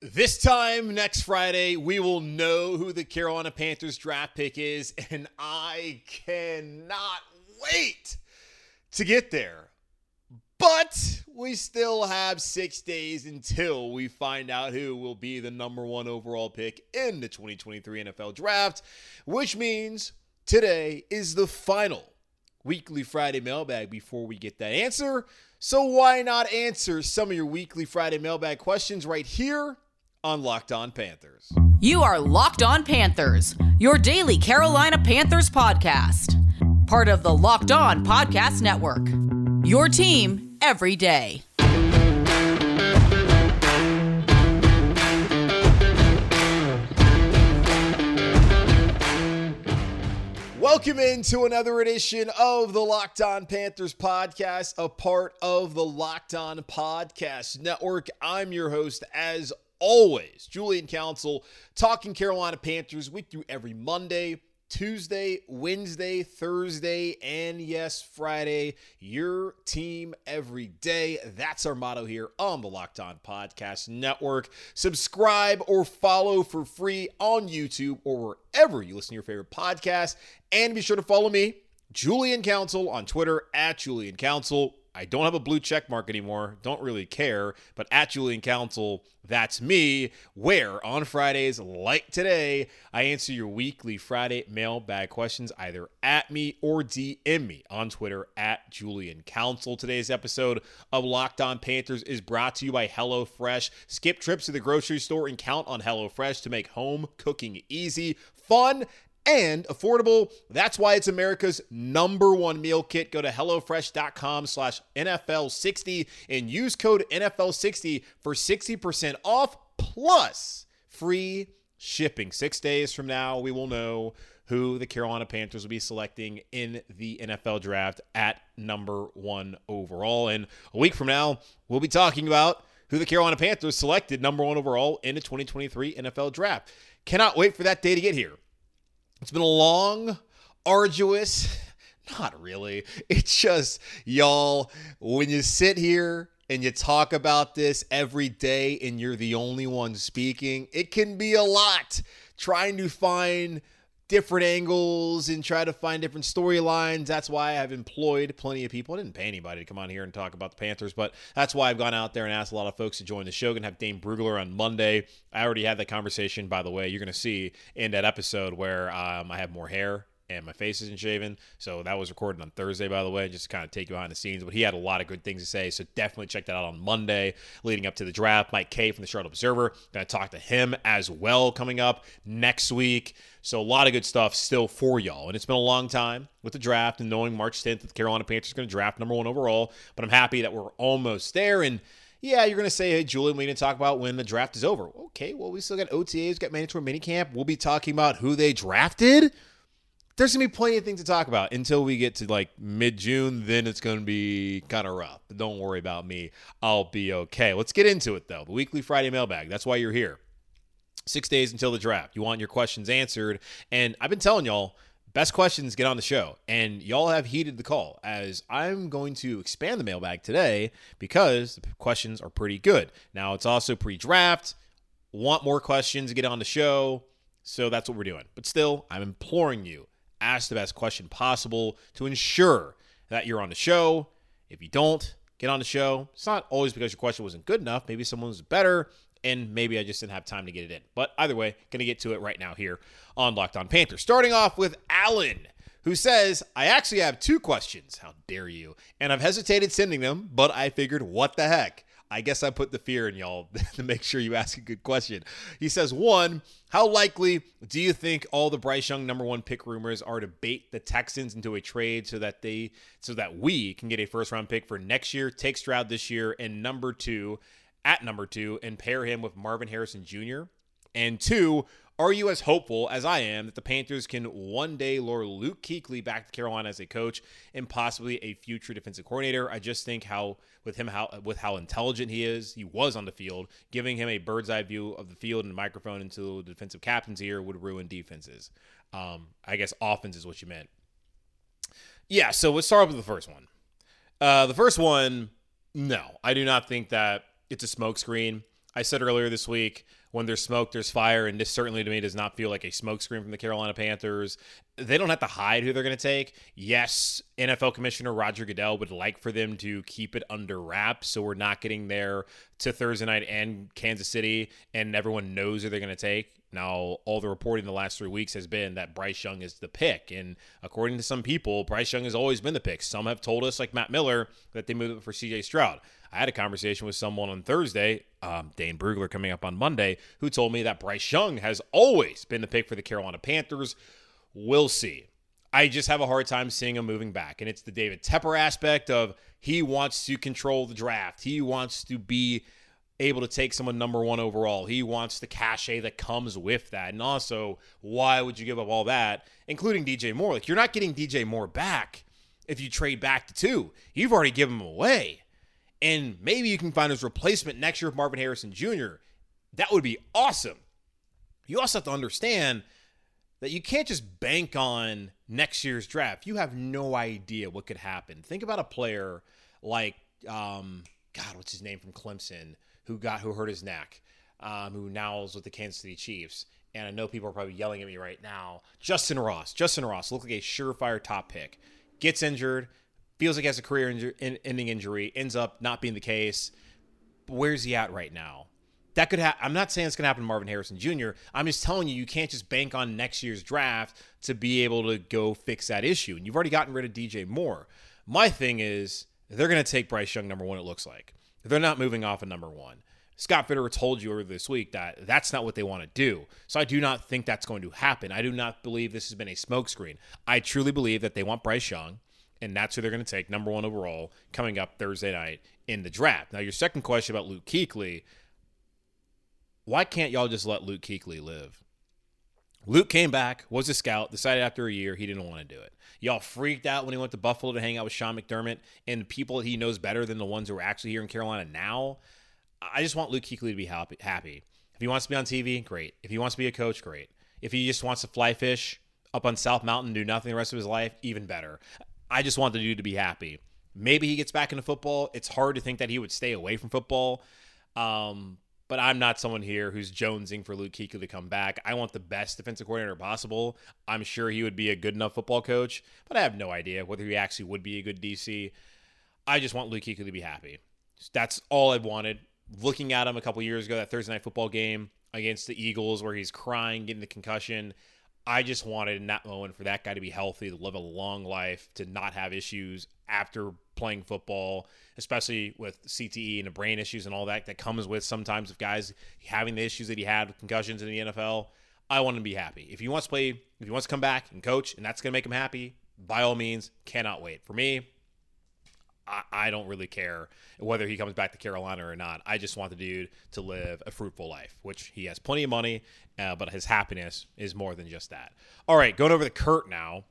This time next Friday, we will know who the Carolina Panthers draft pick is, and I cannot wait to get there. But we still have 6 days until we find out who will be the number one overall pick in the 2023 NFL Draft, which means today is the final weekly Friday mailbag before we get that answer. So why not answer some of your weekly Friday mailbag questions right here on Locked On Panthers? You are Locked On Panthers, your daily Carolina Panthers podcast. Part of the Locked On Podcast Network, your team every day. Welcome into another edition of the Locked On Panthers podcast, a part of the Locked On Podcast Network. I'm your host, as always, Julian Council, talking Carolina Panthers with you every Monday, Tuesday, Wednesday, Thursday, and yes, Friday. Your team every day. That's our motto here on the Locked On Podcast Network. Subscribe or follow for free on YouTube or wherever you listen to your favorite podcast. And be sure to follow me, Julian Council, on Twitter, at Julian Council. I don't have a blue check mark anymore. Don't really care. But at Julian Council, that's me, where on Fridays like today, I answer your weekly Friday mailbag questions either at me or DM me on Twitter at Julian Council. Today's episode of Locked On Panthers is brought to you by HelloFresh. Skip trips to the grocery store and count on HelloFresh to make home cooking easy, fun, and affordable. That's why it's America's number one meal kit. Go to HelloFresh.com/NFL60 and use code NFL60 for 60% off plus free shipping. 6 days from now, we will know who the Carolina Panthers will be selecting in the NFL draft at number one overall. And a week from now, we'll be talking about who the Carolina Panthers selected number one overall in the 2023 NFL draft. Cannot wait for that day to get here. It's been a long, arduous, not really. It's just, y'all, when you sit here and you talk about this every day and you're the only one speaking, it can be a lot trying to find different angles and try to find different storylines. That's why I've employed plenty of people. I didn't pay anybody to come on here and talk about the Panthers, but that's why I've gone out there and asked a lot of folks to join the show. Going to have Dane Brugler on Monday. I already had that conversation, by the way. You're going to see in that episode where I have more hair and my face isn't shaven. So that was recorded on Thursday, by the way, just to kind of take you behind the scenes. But he had a lot of good things to say, so definitely check that out on Monday leading up to the draft. Mike K. from the Charlotte Observer. Going to talk to him as well coming up next week. So a lot of good stuff still for y'all. And it's been a long time with the draft and knowing March 10th that the Carolina Panthers are going to draft number one overall. But I'm happy that we're almost there. And yeah, you're going to say, hey, Julian, we didn't talk about when the draft is over. Okay, well, we still got OTAs, got mandatory minicamp. We'll be talking about who they drafted. There's going to be plenty of things to talk about until we get to like mid-June. Then it's going to be kind of rough. But don't worry about me. I'll be okay. Let's get into it, though. The weekly Friday mailbag. That's why you're here. 6 days until the draft. You want your questions answered. And I've been telling y'all, best questions get on the show. And y'all have heeded the call, as I'm going to expand the mailbag today because the questions are pretty good. Now, it's also pre-draft. Want more questions to get on the show. So that's what we're doing. But still, I'm imploring you. Ask the best question possible to ensure that you're on the show. If you don't get on the show, it's not always because your question wasn't good enough. Maybe someone was better, and maybe I just didn't have time to get it in. But either way, going to get to it right now here on Locked On Panthers. Starting off with Alan, who says, I actually have two questions. How dare you? And I've hesitated sending them, but I figured, what the heck? I guess I put the fear in y'all to make sure you ask a good question. He says, one, how likely do you think all the Bryce Young number one pick rumors are to bait the Texans into a trade so that we can get a first round pick for next year, take Stroud this year, and number two, and pair him with Marvin Harrison Jr.? And two, are you as hopeful as I am that the Panthers can one day lure Luke Kuechly back to Carolina as a coach and possibly a future defensive coordinator? I just think how intelligent he is, he was on the field, giving him a bird's eye view of the field and microphone into the defensive captain's ear would ruin defenses. I guess offense is what you meant. Yeah, so let's start with the first one. The first one, no, I do not think that it's a smokescreen. I said earlier this week, when there's smoke, there's fire, and this certainly to me does not feel like a smokescreen from the Carolina Panthers. They don't have to hide who they're going to take. Yes, NFL Commissioner Roger Goodell would like for them to keep it under wraps, so we're not getting there to Thursday night and Kansas City, and everyone knows who they're going to take. Now, all the reporting the last 3 weeks has been that Bryce Young is the pick, and according to some people, Bryce Young has always been the pick. Some have told us, like Matt Miller, that they moved it for C.J. Stroud. I had a conversation with someone on Thursday, Dane Brugler coming up on Monday, who told me that Bryce Young has always been the pick for the Carolina Panthers. We'll see. I just have a hard time seeing him moving back, and it's the David Tepper aspect of he wants to control the draft. He wants to be able to take someone number one overall. He wants the cachet that comes with that. And also, why would you give up all that, including DJ Moore? Like, you're not getting DJ Moore back if you trade back to two. You've already given him away. And maybe you can find his replacement next year with Marvin Harrison Jr. That would be awesome. You also have to understand that you can't just bank on next year's draft. You have no idea what could happen. Think about a player like, what's his name from Clemson, who hurt his neck, who now is with the Kansas City Chiefs. And I know people are probably yelling at me right now. Justin Ross looked like a surefire top pick. Gets injured. Feels like he has a career-ending injury, ends up not being the case. Where's he at right now? That could I'm not saying it's going to happen to Marvin Harrison Jr. I'm just telling you, you can't just bank on next year's draft to be able to go fix that issue. And you've already gotten rid of DJ Moore. My thing is, they're going to take Bryce Young number one, it looks like. They're not moving off of number one. Scott Fitterer told you earlier this week that that's not what they want to do. So I do not think that's going to happen. I do not believe this has been a smokescreen. I truly believe that they want Bryce Young. And that's who they're going to take, number one overall, coming up Thursday night in the draft. Now, your second question about Luke Kuechly, why can't y'all just let Luke Kuechly live? Luke came back, was a scout, decided after a year he didn't want to do it. Y'all freaked out when he went to Buffalo to hang out with Sean McDermott and people he knows better than the ones who are actually here in Carolina now. I just want Luke Kuechly to be happy. If he wants to be on TV, great. If he wants to be a coach, great. If he just wants to fly fish up on South Mountain, do nothing the rest of his life, even better. I just want the dude to be happy. Maybe he gets back into football. It's hard to think that he would stay away from football. But I'm not someone here who's jonesing for Luke Kuechly to come back. I want the best defensive coordinator possible. I'm sure he would be a good enough football coach, but I have no idea whether he actually would be a good DC. I just want Luke Kuechly to be happy. That's all I wanted. Looking at him a couple years ago, that Thursday night football game against the Eagles where he's crying, getting the concussion, I just wanted in that moment for that guy to be healthy, to live a long life, to not have issues after playing football, especially with CTE and the brain issues and all that comes with sometimes with guys having the issues that he had with concussions in the NFL. I want him to be happy. If he wants to play, if he wants to come back and coach, and that's going to make him happy, by all means, cannot wait. For me, I don't really care whether he comes back to Carolina or not. I just want the dude to live a fruitful life, which he has plenty of money, but his happiness is more than just that. All right, going over to Kurt now.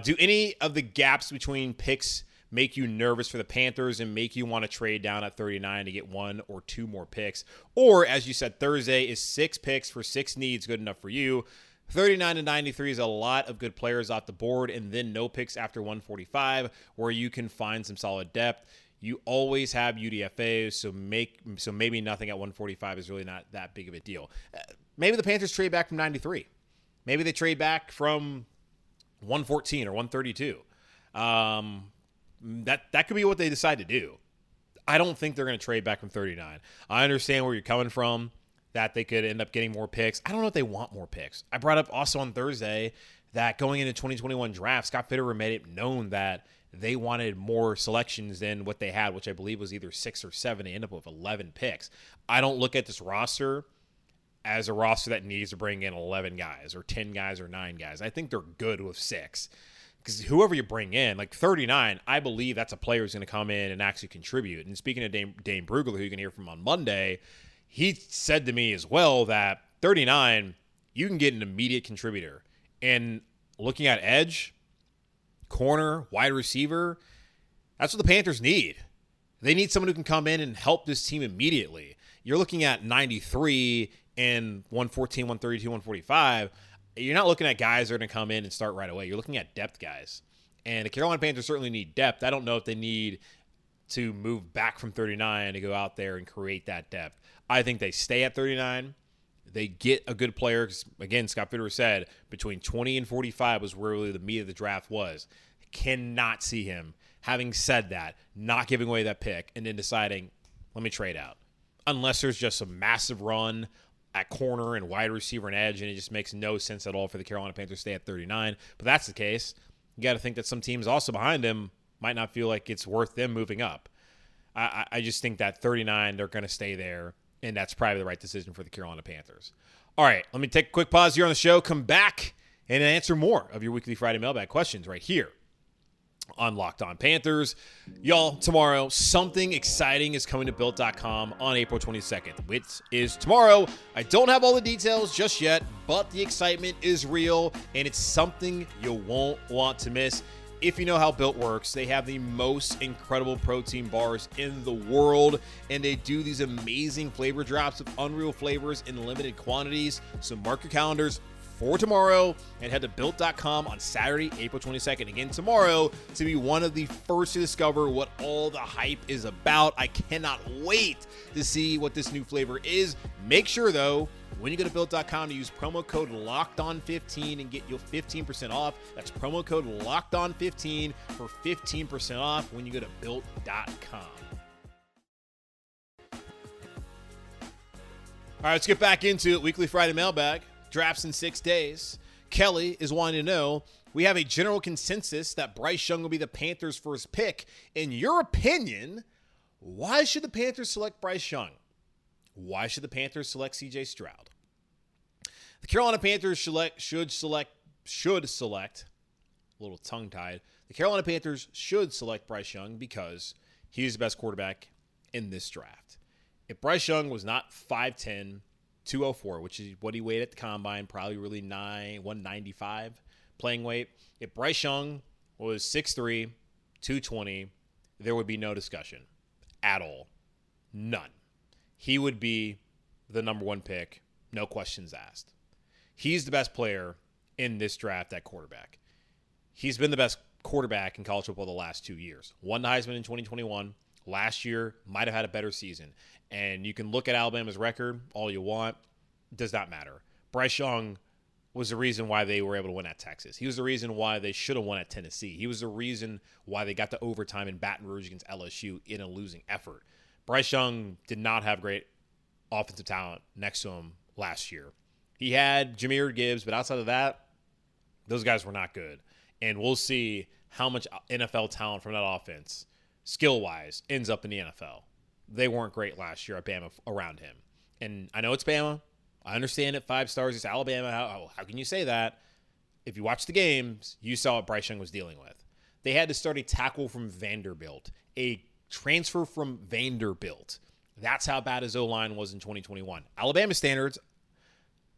Do any of the gaps between picks make you nervous for the Panthers and make you want to trade down at 39 to get one or two more picks? Or, as you said, Thursday is 6 picks for 6 needs good enough for you? 39 to 93 is a lot of good players off the board, and then no picks after 145 where you can find some solid depth. You always have UDFAs, so maybe nothing at 145 is really not that big of a deal. Maybe the Panthers trade back from 93. Maybe they trade back from 114 or 132. That could be what they decide to do. I don't think they're going to trade back from 39. I understand where you're coming from, that they could end up getting more picks. I don't know if they want more picks. I brought up also on Thursday that going into 2021 draft, Scott Fitterer made it known that they wanted more selections than what they had, which I believe was either 6 or 7. They end up with 11 picks. I don't look at this roster as a roster that needs to bring in 11 guys or 10 guys or 9 guys. I think they're good with 6. Because whoever you bring in, like 39, I believe that's a player who's going to come in and actually contribute. And speaking of Dane Brugler, who you can hear from on Monday, he said to me as well that 39, you can get an immediate contributor. And looking at edge, corner, wide receiver, that's what the Panthers need. They need someone who can come in and help this team immediately. You're looking at 93 and 114, 132, 145. You're not looking at guys that are going to come in and start right away. You're looking at depth guys. And the Carolina Panthers certainly need depth. I don't know if they need to move back from 39 to go out there and create that depth. I think they stay at 39. They get a good player. Again, Scott Fitterer said between 20 and 45 was where really the meat of the draft was. Cannot see him, having said that, not giving away that pick and then deciding, let me trade out. Unless there's just a massive run at corner and wide receiver and edge, and it just makes no sense at all for the Carolina Panthers to stay at 39. But that's the case. You got to think that some teams also behind him might not feel like it's worth them moving up. I just think that 39, they're going to stay there, and that's probably the right decision for the Carolina Panthers. All right, let me take a quick pause here on the show, come back, and answer more of your weekly Friday mailbag questions right here on Locked On Panthers. Y'all, tomorrow, something exciting is coming to Built.com on April 22nd, which is tomorrow. I don't have all the details just yet, but the excitement is real, and it's something you won't want to miss. If you know how Built works, they have the most incredible protein bars in the world, and they do these amazing flavor drops of unreal flavors in limited quantities. So mark your calendars for tomorrow and head to Built.com on Saturday, April 22nd, again tomorrow, to be one of the first to discover what all the hype is about. I cannot wait to see what this new flavor is. Make sure, though, when you go to Built.com to use promo code LOCKEDON15 and get your 15% off. That's promo code LOCKEDON15 for 15% off when you go to Built.com. All right, let's get back into it. Weekly Friday mailbag. Drafts in 6 days. Kelly is wanting to know, we have a general consensus that Bryce Young will be the Panthers' first pick. In your opinion, why should the Panthers select Bryce Young? Why should the Panthers select C.J. Stroud? The Carolina Panthers should select, a little tongue-tied, the Carolina Panthers should select Bryce Young because he's the best quarterback in this draft. If Bryce Young was not 5'10", 204, which is what he weighed at the combine, probably really 195 playing weight. If Bryce Young was 6'3", 220, there would be no discussion at all. None. He would be the number one pick, no questions asked. He's the best player in this draft at quarterback. He's been the best quarterback in college football the last 2 years. Won the Heisman in 2021. Last year might have had a better season. And you can look at Alabama's record all you want. It does not matter. Bryce Young was the reason why they were able to win at Texas. He was the reason why they should have won at Tennessee. He was the reason why they got to overtime in Baton Rouge against LSU in a losing effort. Bryce Young did not have great offensive talent next to him last year. He had Jahmyr Gibbs, but outside of that, those guys were not good. And we'll see how much NFL talent from that offense, skill-wise, ends up in the NFL. They weren't great last year at Bama around him. And I know it's Bama. I understand it. 5 stars. It's Alabama. How can you say that? If you watch the games, you saw what Bryce Young was dealing with. They had to start a tackle from Vanderbilt, a transfer from Vanderbilt. That's how bad his O-line was in 2021. Alabama standards,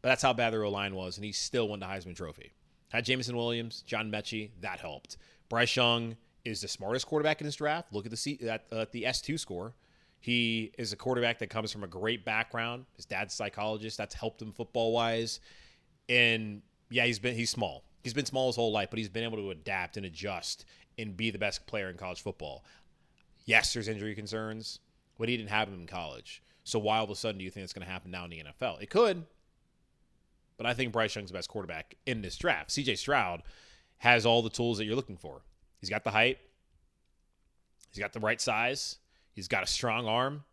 but that's how bad their O-line was, and he still won the Heisman Trophy. Had Jameson Williams, John Mechie, that helped. Bryce Young is the smartest quarterback in this draft. Look at the S2 score. He is a quarterback that comes from a great background. His dad's a psychologist. That's helped him football-wise. And, yeah, he's small. He's been small his whole life, but he's been able to adapt and adjust and be the best player in college football. Yes, there's injury concerns, but he didn't have him in college. So why all of a sudden do you think it's going to happen now in the NFL? It could, but I think Bryce Young's the best quarterback in this draft. C.J. Stroud has all the tools that you're looking for. He's got the height. He's got the right size. He's got a strong arm.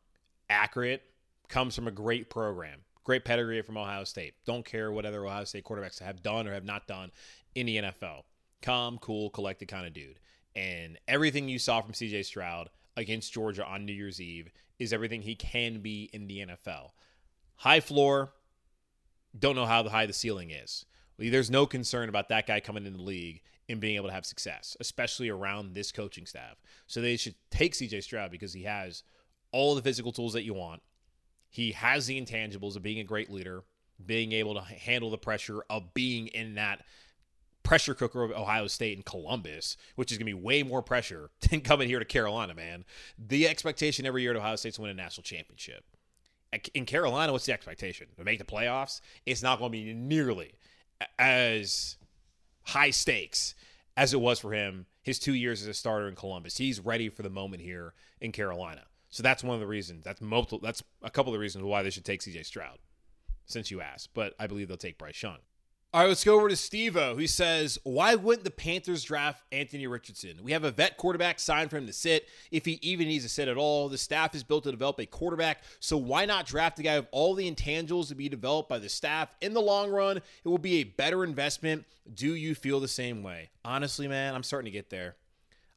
Accurate. Comes from a great program. Great pedigree from Ohio State. Don't care what other Ohio State quarterbacks have done or have not done in the NFL. Calm, cool, collected kind of dude. And everything you saw from C.J. Stroud against Georgia on New Year's Eve is everything he can be in the NFL. High floor, don't know how high the ceiling is. There's no concern about that guy coming in the league and being able to have success, especially around this coaching staff. So they should take C.J. Stroud because he has all the physical tools that you want. He has the intangibles of being a great leader, being able to handle the pressure of being in that pressure cooker of Ohio State and Columbus, which is going to be way more pressure than coming here to Carolina, man. The expectation every year at Ohio State's to win a national championship. In Carolina, what's the expectation? To make the playoffs? It's not going to be nearly as high stakes as it was for him his 2 years as a starter in Columbus. He's ready for the moment here in Carolina. So that's one of the reasons. That's a couple of the reasons why they should take C.J. Stroud, since you asked. But I believe they'll take Bryce Young. All right, let's go over to Steve-O, who says, why wouldn't the Panthers draft Anthony Richardson? We have a vet quarterback signed for him to sit, if he even needs to sit at all. The staff is built to develop a quarterback, so why not draft a guy with all the intangibles to be developed by the staff? In the long run, it will be a better investment. Do you feel the same way? Honestly, man, I'm starting to get there.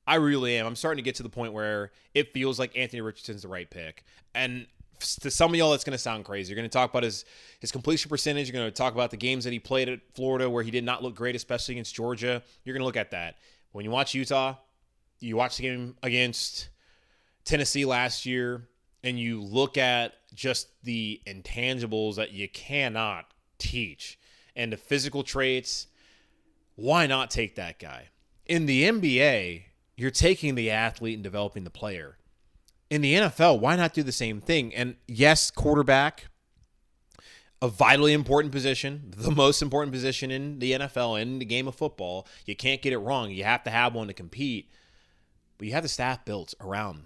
I really am. I'm starting to get to the point where it feels like Anthony Richardson's the right pick. And to some of y'all, that's going to sound crazy. You're going to talk about his completion percentage. You're going to talk about the games that he played at Florida where he did not look great, especially against Georgia. You're going to look at that. When you watch Utah, you watch the game against Tennessee last year, and you look at just the intangibles that you cannot teach and the physical traits. Why not take that guy? In the NBA, you're taking the athlete and developing the player. In the NFL, why not do the same thing? And yes, quarterback, a vitally important position, the most important position in the NFL, in the game of football. You can't get it wrong. You have to have one to compete. But you have the staff built around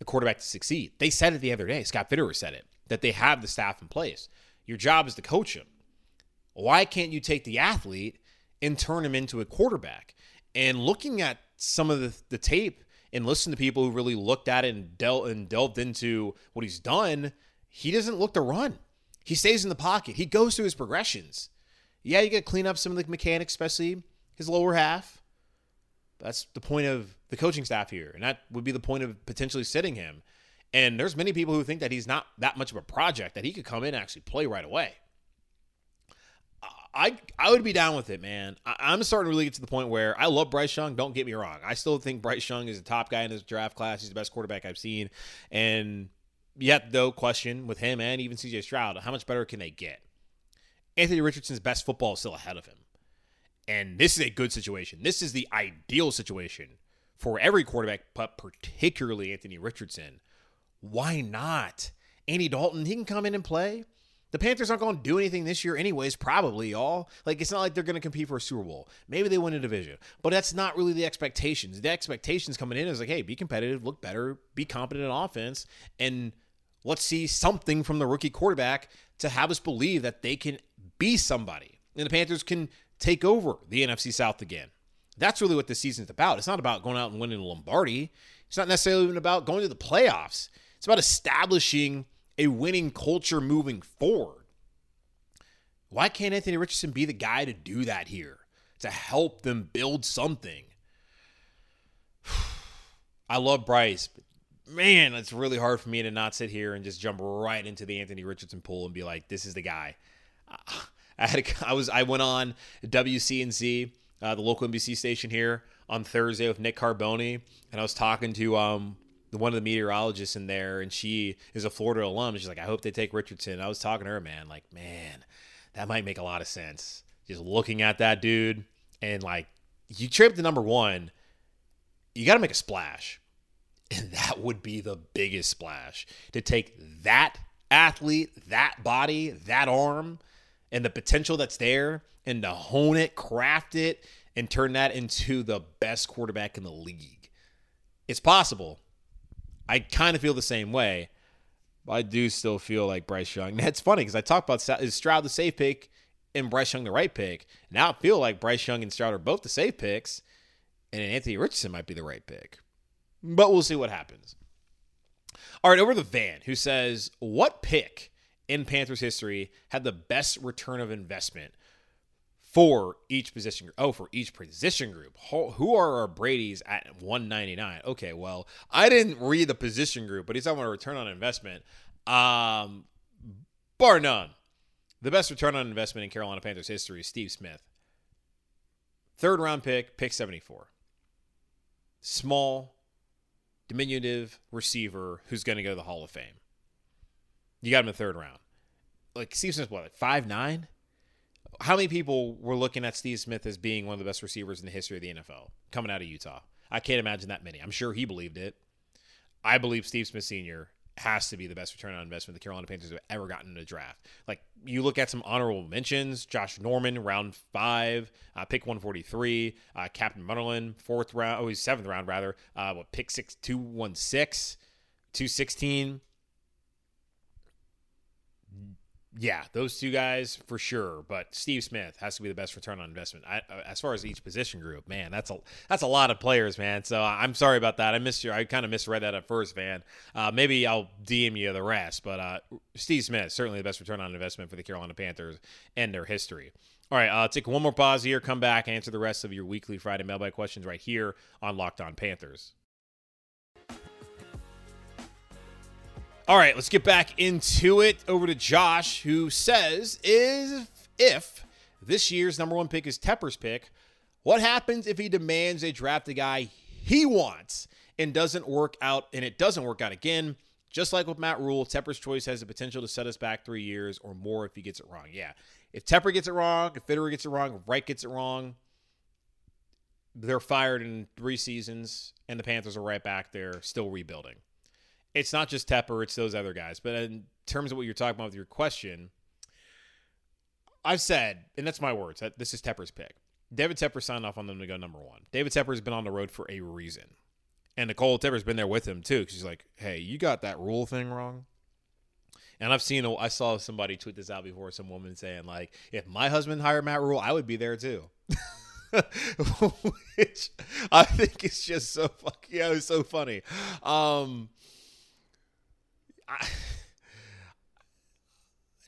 the quarterback to succeed. They said it the other day. Scott Fitterer said it, that they have the staff in place. Your job is to coach him. Why can't you take the athlete and turn him into a quarterback? And looking at some of the tape, and listen to people who really looked at it and delved into what he's done, he doesn't look to run. He stays in the pocket. He goes through his progressions. Yeah, you got to clean up some of the mechanics, especially his lower half. That's the point of the coaching staff here, and that would be the point of potentially sitting him. And there's many people who think that he's not that much of a project, that he could come in and actually play right away. I would be down with it, man. I'm starting to really get to the point where I love Bryce Young. Don't get me wrong. I still think Bryce Young is the top guy in his draft class. He's the best quarterback I've seen. And yet, though, question with him and even C.J. Stroud, how much better can they get? Anthony Richardson's best football is still ahead of him. And this is a good situation. This is the ideal situation for every quarterback, but particularly Anthony Richardson. Why not? Andy Dalton, he can come in and play. The Panthers aren't going to do anything this year anyways, probably, y'all. Like, it's not like they're going to compete for a Super Bowl. Maybe they win a division. But that's not really the expectations. The expectations coming in is like, hey, be competitive, look better, be competent in offense, and let's see something from the rookie quarterback to have us believe that they can be somebody. And the Panthers can take over the NFC South again. That's really what this season's about. It's not about going out and winning a Lombardi. It's not necessarily even about going to the playoffs. It's about establishing a winning culture moving forward. Why can't Anthony Richardson be the guy to do that here, to help them build something? I love Bryce, but man, it's really hard for me to not sit here and just jump right into the Anthony Richardson pool and be like, this is the guy. I went on WCNC, the local NBC station here on Thursday with Nick Carboni, and I was talking to one of the meteorologists in there, and she is a Florida alum. She's like, I hope they take Richardson. And I was talking to her, man, like, man, that might make a lot of sense. Just looking at that dude, and like, you trip to number one, you got to make a splash. And that would be the biggest splash, to take that athlete, that body, that arm, and the potential that's there, and to hone it, craft it, and turn that into the best quarterback in the league. It's possible. I kind of feel the same way. I do still feel like Bryce Young. That's funny because I talked about is Stroud the safe pick and Bryce Young the right pick. Now I feel like Bryce Young and Stroud are both the safe picks, and Anthony Richardson might be the right pick. But we'll see what happens. All right, over to Van, who says, what pick in Panthers history had the best return of investment for each position group? Oh, for each position group. Who are our Brady's at 199? Okay, well, I didn't read the position group, but he's talking about a return on investment. Bar none. The best return on investment in Carolina Panthers history is Steve Smith. Third round pick, pick 74. Small, diminutive receiver who's going to go to the Hall of Fame. You got him in the third round. Like, Steve Smith, what, like 5'9"? How many people were looking at Steve Smith as being one of the best receivers in the history of the NFL coming out of Utah? I can't imagine that many. I'm sure he believed it. I believe Steve Smith Sr. has to be the best return on investment the Carolina Panthers have ever gotten in a draft. Like, you look at some honorable mentions: Josh Norman, round 5, pick 143, Captain Munderland, seventh round, pick 216, 216. Yeah, those two guys for sure. But Steve Smith has to be the best return on investment. As far as each position group, man, that's a lot of players, man. So I'm sorry about that. I kind of misread that at first, man. Maybe I'll DM you the rest. But Steve Smith, certainly the best return on investment for the Carolina Panthers and their history. All right, I'll take one more pause here, come back, answer the rest of your weekly Friday mailbag questions right here on Locked On Panthers. All right, let's get back into it. Over to Josh, who says, if this year's number 1 pick is Tepper's pick, what happens if he demands they draft the guy he wants and it doesn't work out again? Just like with Matt Rule, Tepper's choice has the potential to set us back 3 years or more if he gets it wrong. Yeah, if Tepper gets it wrong, if Fitterer gets it wrong, if Wright gets it wrong, they're fired in 3 seasons, and the Panthers are right back there still rebuilding. It's not just Tepper, it's those other guys. But in terms of what you're talking about with your question, I've said, and that's my words, that this is Tepper's pick. David Tepper signed off on them to go number 1. David Tepper's been on the road for a reason. And Nicole Tepper's been there with him too, because she's like, hey, you got that Rule thing wrong. And I saw somebody tweet this out before, some woman saying, like, if my husband hired Matt Rule, I would be there too. Which I think is just so fucking, yeah, it's so funny.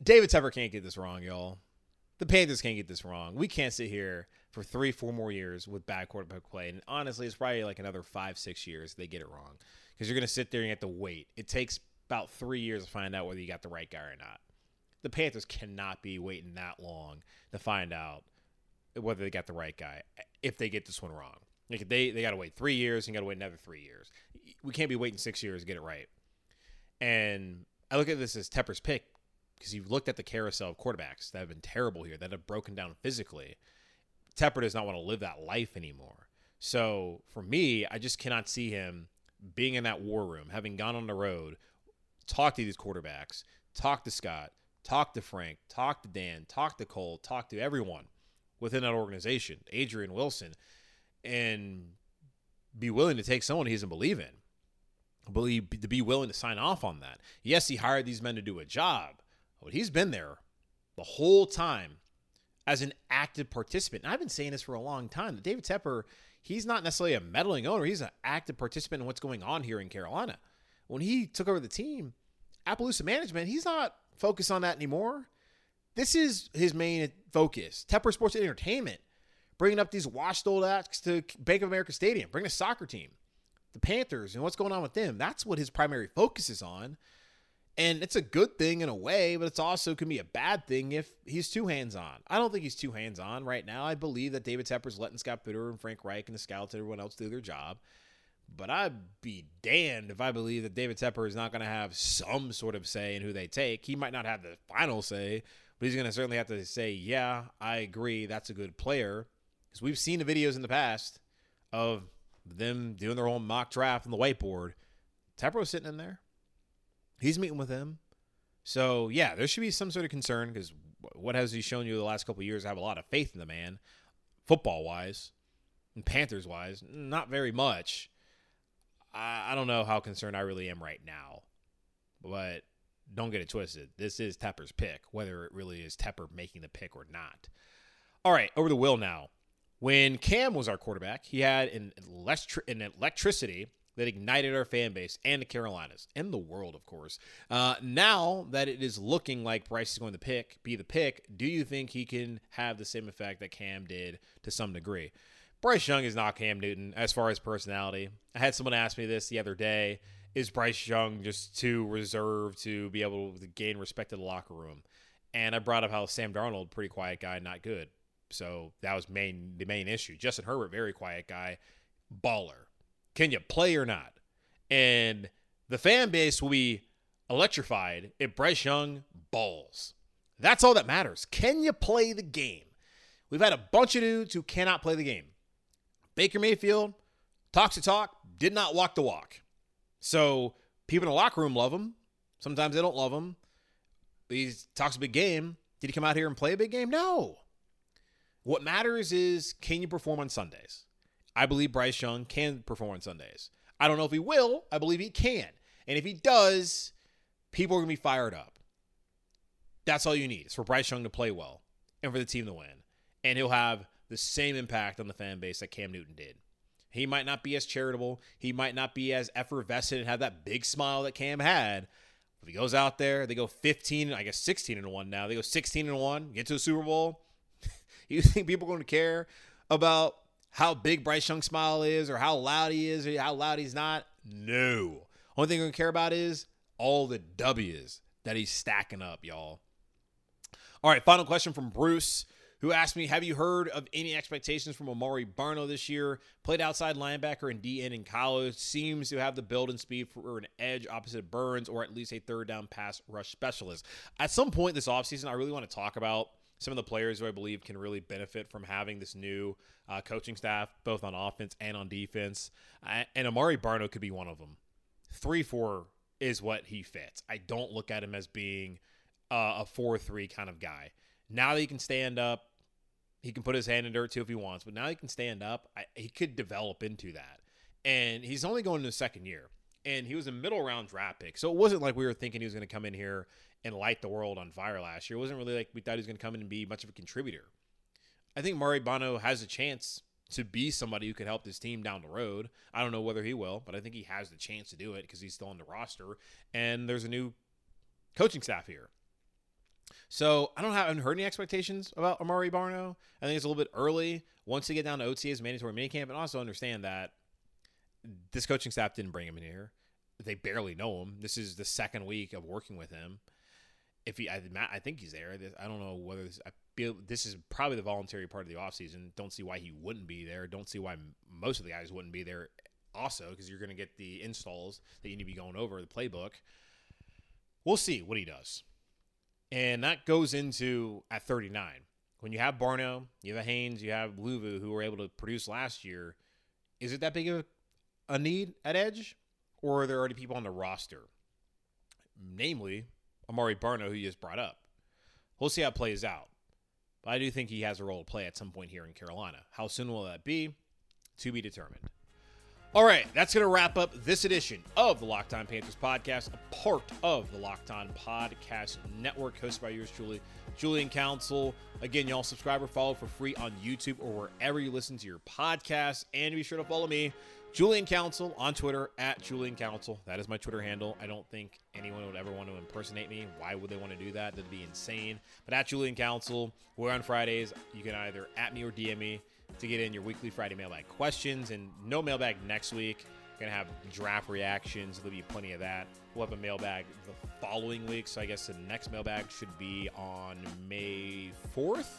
David Tepper can't get this wrong, y'all. The Panthers can't get this wrong. We can't sit here for 3-4 more years with bad quarterback play. And honestly, it's probably like another 5-6 years they get it wrong, because you're going to sit there and you have to wait. It takes about 3 years to find out whether you got the right guy or not. The Panthers cannot be waiting that long to find out whether they got the right guy if they get this one wrong. Like, they got to wait 3 years, and you got to wait another 3 years. We can't be waiting 6 years to get it right. And I look at this as Tepper's pick because you've looked at the carousel of quarterbacks that have been terrible here, that have broken down physically. Tepper does not want to live that life anymore. So for me, I just cannot see him being in that war room, having gone on the road, talk to these quarterbacks, talk to Scott, talk to Frank, talk to Dan, talk to Cole, talk to everyone within that organization, Adrian Wilson, and be willing to take someone he doesn't believe in. To be willing to sign off on that. Yes, he hired these men to do a job, but he's been there the whole time as an active participant. And I've been saying this for a long time, that David Tepper, he's not necessarily a meddling owner. He's an active participant in what's going on here in Carolina. When he took over the team, Appaloosa management, he's not focused on that anymore. This is his main focus. Tepper Sports and Entertainment, bringing up these washed old acts to Bank of America Stadium, bringing a soccer team. The Panthers and what's going on with them, that's what his primary focus is on. And it's a good thing in a way, but it's also can be a bad thing if he's too hands-on. I don't think he's too hands-on right now. I believe that David Tepper's letting Scott Fitterer and Frank Reich and the scouts and everyone else do their job. But I'd be damned if I believe that David Tepper is not going to have some sort of say in who they take. He might not have the final say, but he's going to certainly have to say, yeah, I agree, that's a good player. Because we've seen the videos in the past of them doing their own mock draft on the whiteboard. Tepper was sitting in there. He's meeting with him. So, yeah, there should be some sort of concern, because what has he shown you the last couple of years? I have a lot of faith in the man, football-wise and Panthers-wise. Not very much. I don't know how concerned I really am right now. But don't get it twisted. This is Tepper's pick, whether it really is Tepper making the pick or not. All right, over to Will now. When Cam was our quarterback, he had an electricity that ignited our fan base and the Carolinas and the world, of course. Now that it is looking like Bryce is going to be the pick, do you think he can have the same effect that Cam did to some degree? Bryce Young is not Cam Newton as far as personality. I had someone ask me this the other day. Is Bryce Young just too reserved to be able to gain respect in the locker room? And I brought up how Sam Darnold, pretty quiet guy, not good. So that was the main issue. Justin Herbert, very quiet guy, baller. Can you play or not? And the fan base will be electrified if Bryce Young balls. That's all that matters. Can you play the game? We've had a bunch of dudes who cannot play the game. Baker Mayfield talks the talk, did not walk the walk. So people in the locker room love him. Sometimes they don't love him. He talks a big game. Did he come out here and play a big game? No. What matters is, can you perform on Sundays? I believe Bryce Young can perform on Sundays. I don't know if he will. I believe he can. And if he does, people are going to be fired up. That's all you need. It's for Bryce Young to play well and for the team to win. And he'll have the same impact on the fan base that Cam Newton did. He might not be as charitable. He might not be as effervescent and have that big smile that Cam had. If he goes out there, they go 16-1 now. They go 16-1, get to the Super Bowl. You think people are going to care about how big Bryce Young's smile is or how loud he is or how loud he's not? No. Only thing you're going to care about is all the W's that he's stacking up, y'all. All right, final question from Bruce, who asked me, have you heard of any expectations from Amari Barno this year? Played outside linebacker and DN in college. Seems to have the build and speed for an edge opposite Burns or at least a third down pass rush specialist. At some point this offseason, I really want to talk about some of the players who I believe can really benefit from having this new coaching staff, both on offense and on defense. And Amari Barno could be one of them. 3-4 is what he fits. I don't look at him as being a 4-3 kind of guy. Now that he can stand up, he can put his hand in dirt too if he wants, but now he can stand up. He could develop into that. And he's only going into his second year. And he was a middle round draft pick. So it wasn't like we were thinking he was going to come in here and light the world on fire last year. It wasn't really like we thought he was going to come in and be much of a contributor. I think Amari Barno has a chance to be somebody who could help this team down the road. I don't know whether he will, but I think he has the chance to do it because he's still on the roster. And there's a new coaching staff here. So I haven't heard any expectations about Amari Barno. I think it's a little bit early once you get down to OTA's mandatory minicamp, and also understand that this coaching staff didn't bring him in here. They barely know him. This is the second week of working with him. I think he's there. I don't know whether this is probably the voluntary part of the offseason. Don't see why he wouldn't be there. Don't see why most of the guys wouldn't be there also, because you're going to get the installs that you need to be going over, the playbook. We'll see what he does. And that goes into at 39. When you have Barno, you have Haynes, you have Luvu, who were able to produce last year, is it that big of a need at edge? Or are there already people on the roster? Namely, Amari Barno, who you just brought up. We'll see how it plays out. But I do think he has a role to play at some point here in Carolina. How soon will that be? To be determined. All right, that's going to wrap up this edition of the Locked On Panthers podcast, a part of the Locked On Podcast Network, hosted by yours truly, Julian Council. Again, y'all subscribe or follow for free on YouTube or wherever you listen to your podcast. And be sure to follow me, Julian Council, on Twitter, at Julian Council. That is my Twitter handle. I don't think anyone would ever want to impersonate me. Why would they want to do that? That'd be insane. But at Julian Council, we're on Fridays. You can either at me or DM me to get in your weekly Friday mailbag questions, and no mailbag next week. Gonna have draft reactions. There'll be plenty of that. We'll have a mailbag the following week. So I guess the next mailbag should be on May 4th,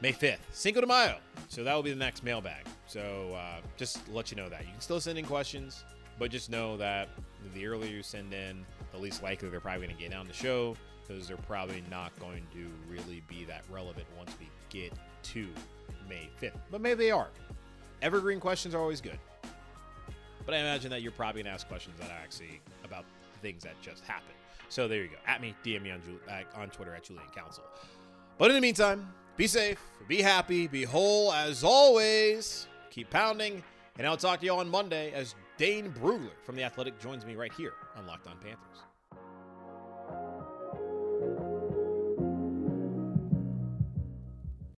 May 5th, Cinco de Mayo. So that will be the next mailbag. So just let you know that you can still send in questions, but just know that the earlier you send in, the least likely they're probably gonna get on the show, because they're probably not going to really be that relevant once we get to May 5th. But maybe they are. Evergreen questions are always good. But I imagine that you're probably going to ask questions that are actually about things that just happened. So there you go. At me, DM me on Twitter at Julian Council. But in the meantime, be safe, be happy, be whole. As always, keep pounding. And I'll talk to you all on Monday as Dane Brugler from The Athletic joins me right here on Locked On Panthers.